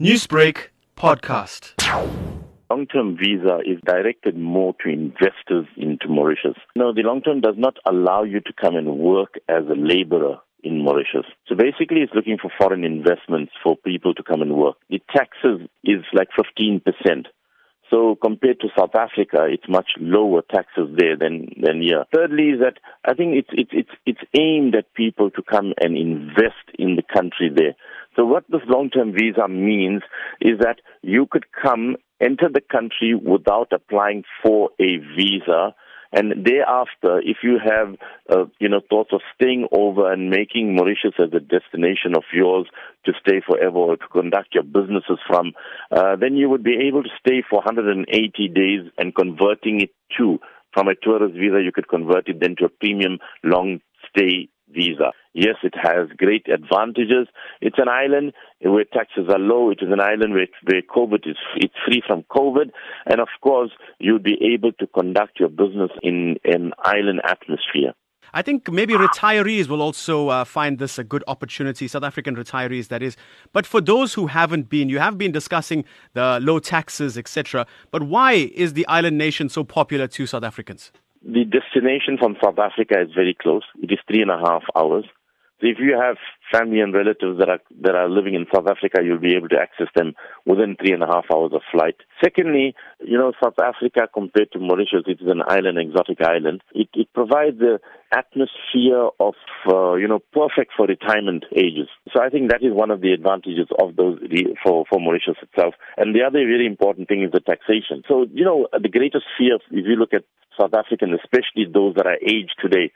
Newsbreak podcast. Long-term visa is directed more to investors into Mauritius. No, the long-term does not allow you to come and work as a laborer in Mauritius. So basically it's looking for foreign investments for people to come and work. The taxes is like 15%. So compared to South Africa, it's much lower taxes there than here. Thirdly, is that I think it's aimed at people to come and invest in the country there. So what this long-term visa means is that you could come, enter the country without applying for a visa, and thereafter, if you have thoughts of staying over and making Mauritius as a destination of yours to stay forever or to conduct your businesses from, then you would be able to stay for 180 days and converting it to, from a tourist visa, you could convert it then to a premium long stay visa. Yes, it has great advantages. It's an island where taxes are low. It is an island where COVID it's free from COVID. And of course, you'll be able to conduct your business in an island atmosphere. I think maybe retirees will also find this a good opportunity, South African retirees, that is. But for those who haven't been, you have been discussing the low taxes, etc. But why is the island nation so popular to South Africans? The destination from South Africa is very close. It is 3.5 hours. So if you have family and relatives that are living in South Africa, you'll be able to access them within 3.5 hours of flight. Secondly, South Africa compared to Mauritius, it is an island, exotic island. It provides the atmosphere of, perfect for retirement ages. So I think that is one of the advantages of those for Mauritius itself. And the other very important thing is the taxation. So, the greatest fear, if you look at South Africans, especially those that are aged today,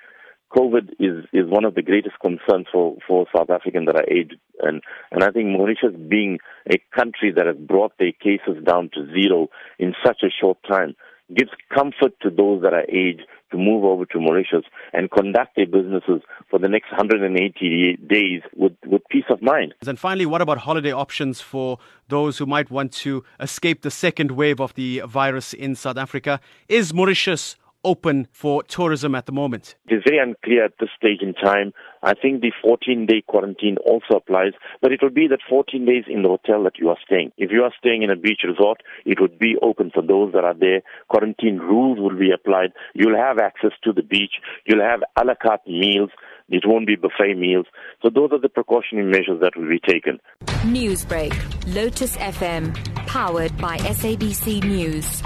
COVID is one of the greatest concerns for South Africans that are aged. And I think Mauritius being a country that has brought their cases down to zero in such a short time gives comfort to those that are aged to move over to Mauritius and conduct their businesses for the next 180 days with peace of mind. And finally, what about holiday options for those who might want to escape the second wave of the virus in South Africa? Is Mauritius open for tourism at the moment? It is very unclear at this stage in time. I think the 14-day quarantine also applies, but it will be that 14 days in the hotel that you are staying. If you are staying in a beach resort, it would be open for those that are there. Quarantine rules will be applied. You'll have access to the beach. You'll have a la carte meals. It won't be buffet meals. So those are the precautionary measures that will be taken. Newsbreak, Lotus FM, powered by SABC News.